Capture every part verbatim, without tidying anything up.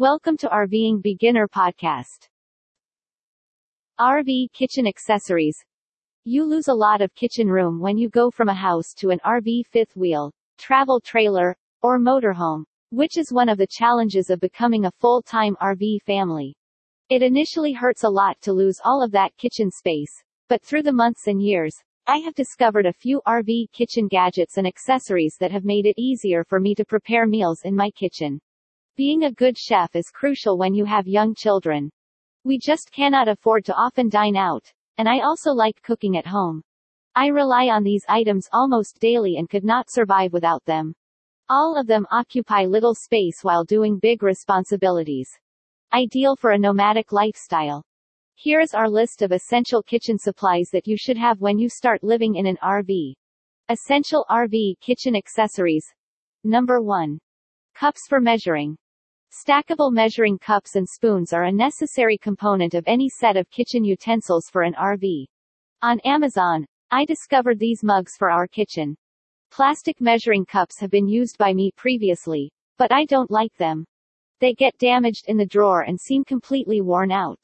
Welcome to RVing Beginner Podcast. R V kitchen accessories. You lose a lot of kitchen room when you go from a house to an R V fifth wheel, travel trailer, or motorhome, which is one of the challenges of becoming a full-time R V family. It initially hurts a lot to lose all of that kitchen space, but through the months and years, I have discovered a few R V kitchen gadgets and accessories that have made it easier for me to prepare meals in my kitchen. Being a good chef is crucial when you have young children. We just cannot afford to often dine out, and I also like cooking at home. I rely on these items almost daily and could not survive without them. All of them occupy little space while doing big responsibilities. Ideal for a nomadic lifestyle. Here's our list of essential kitchen supplies that you should have when you start living in an R V. Essential R V kitchen accessories. Number one. Cups for measuring. Stackable measuring cups and spoons are a necessary component of any set of kitchen utensils for an R V. On Amazon, I discovered these mugs for our kitchen. Plastic measuring cups have been used by me previously, but I don't like them. They get damaged in the drawer and seem completely worn out.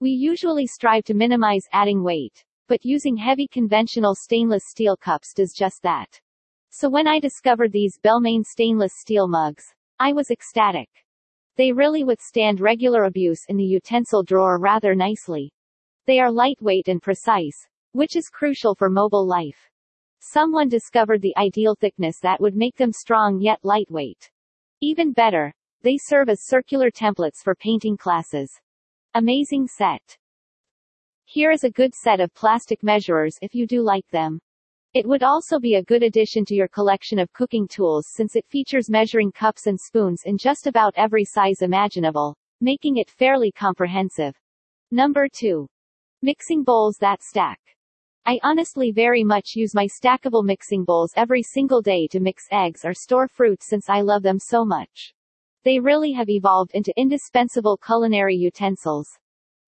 We usually strive to minimize adding weight, but using heavy conventional stainless steel cups does just that. So when I discovered these Belmain stainless steel mugs, I was ecstatic. They really withstand regular abuse in the utensil drawer rather nicely. They are lightweight and precise, which is crucial for mobile life. Someone discovered the ideal thickness that would make them strong yet lightweight. Even better, they serve as circular templates for painting classes. Amazing set. Here is a good set of plastic measurers if you do like them. It would also be a good addition to your collection of cooking tools since it features measuring cups and spoons in just about every size imaginable, making it fairly comprehensive. Number two. Mixing bowls that stack. I honestly very much use my stackable mixing bowls every single day to mix eggs or store fruit since I love them so much. They really have evolved into indispensable culinary utensils.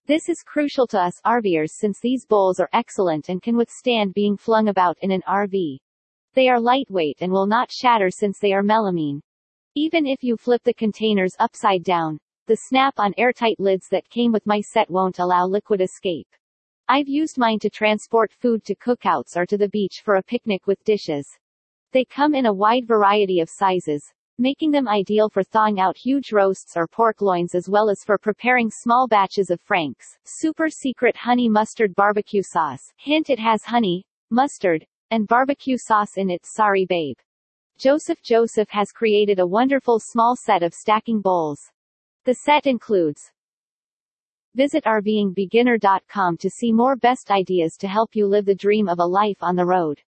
This is crucial to us RVers since these bowls are excellent and can withstand being flung about in an R V. They are lightweight and will not shatter since they are melamine. Even if you flip the containers upside down, the snap-on airtight lids that came with my set won't allow liquid escape. I've used mine to transport food to cookouts or to the beach for a picnic with dishes. They come in a wide variety of sizes, making them ideal for thawing out huge roasts or pork loins as well as for preparing small batches of Frank's super secret honey mustard barbecue sauce. Hint, it has honey, mustard, and barbecue sauce in it. Sorry, babe. Joseph Joseph has created a wonderful small set of stacking bowls. The set includes. Visit R V ing beginner dot com to see more best ideas to help you live the dream of a life on the road.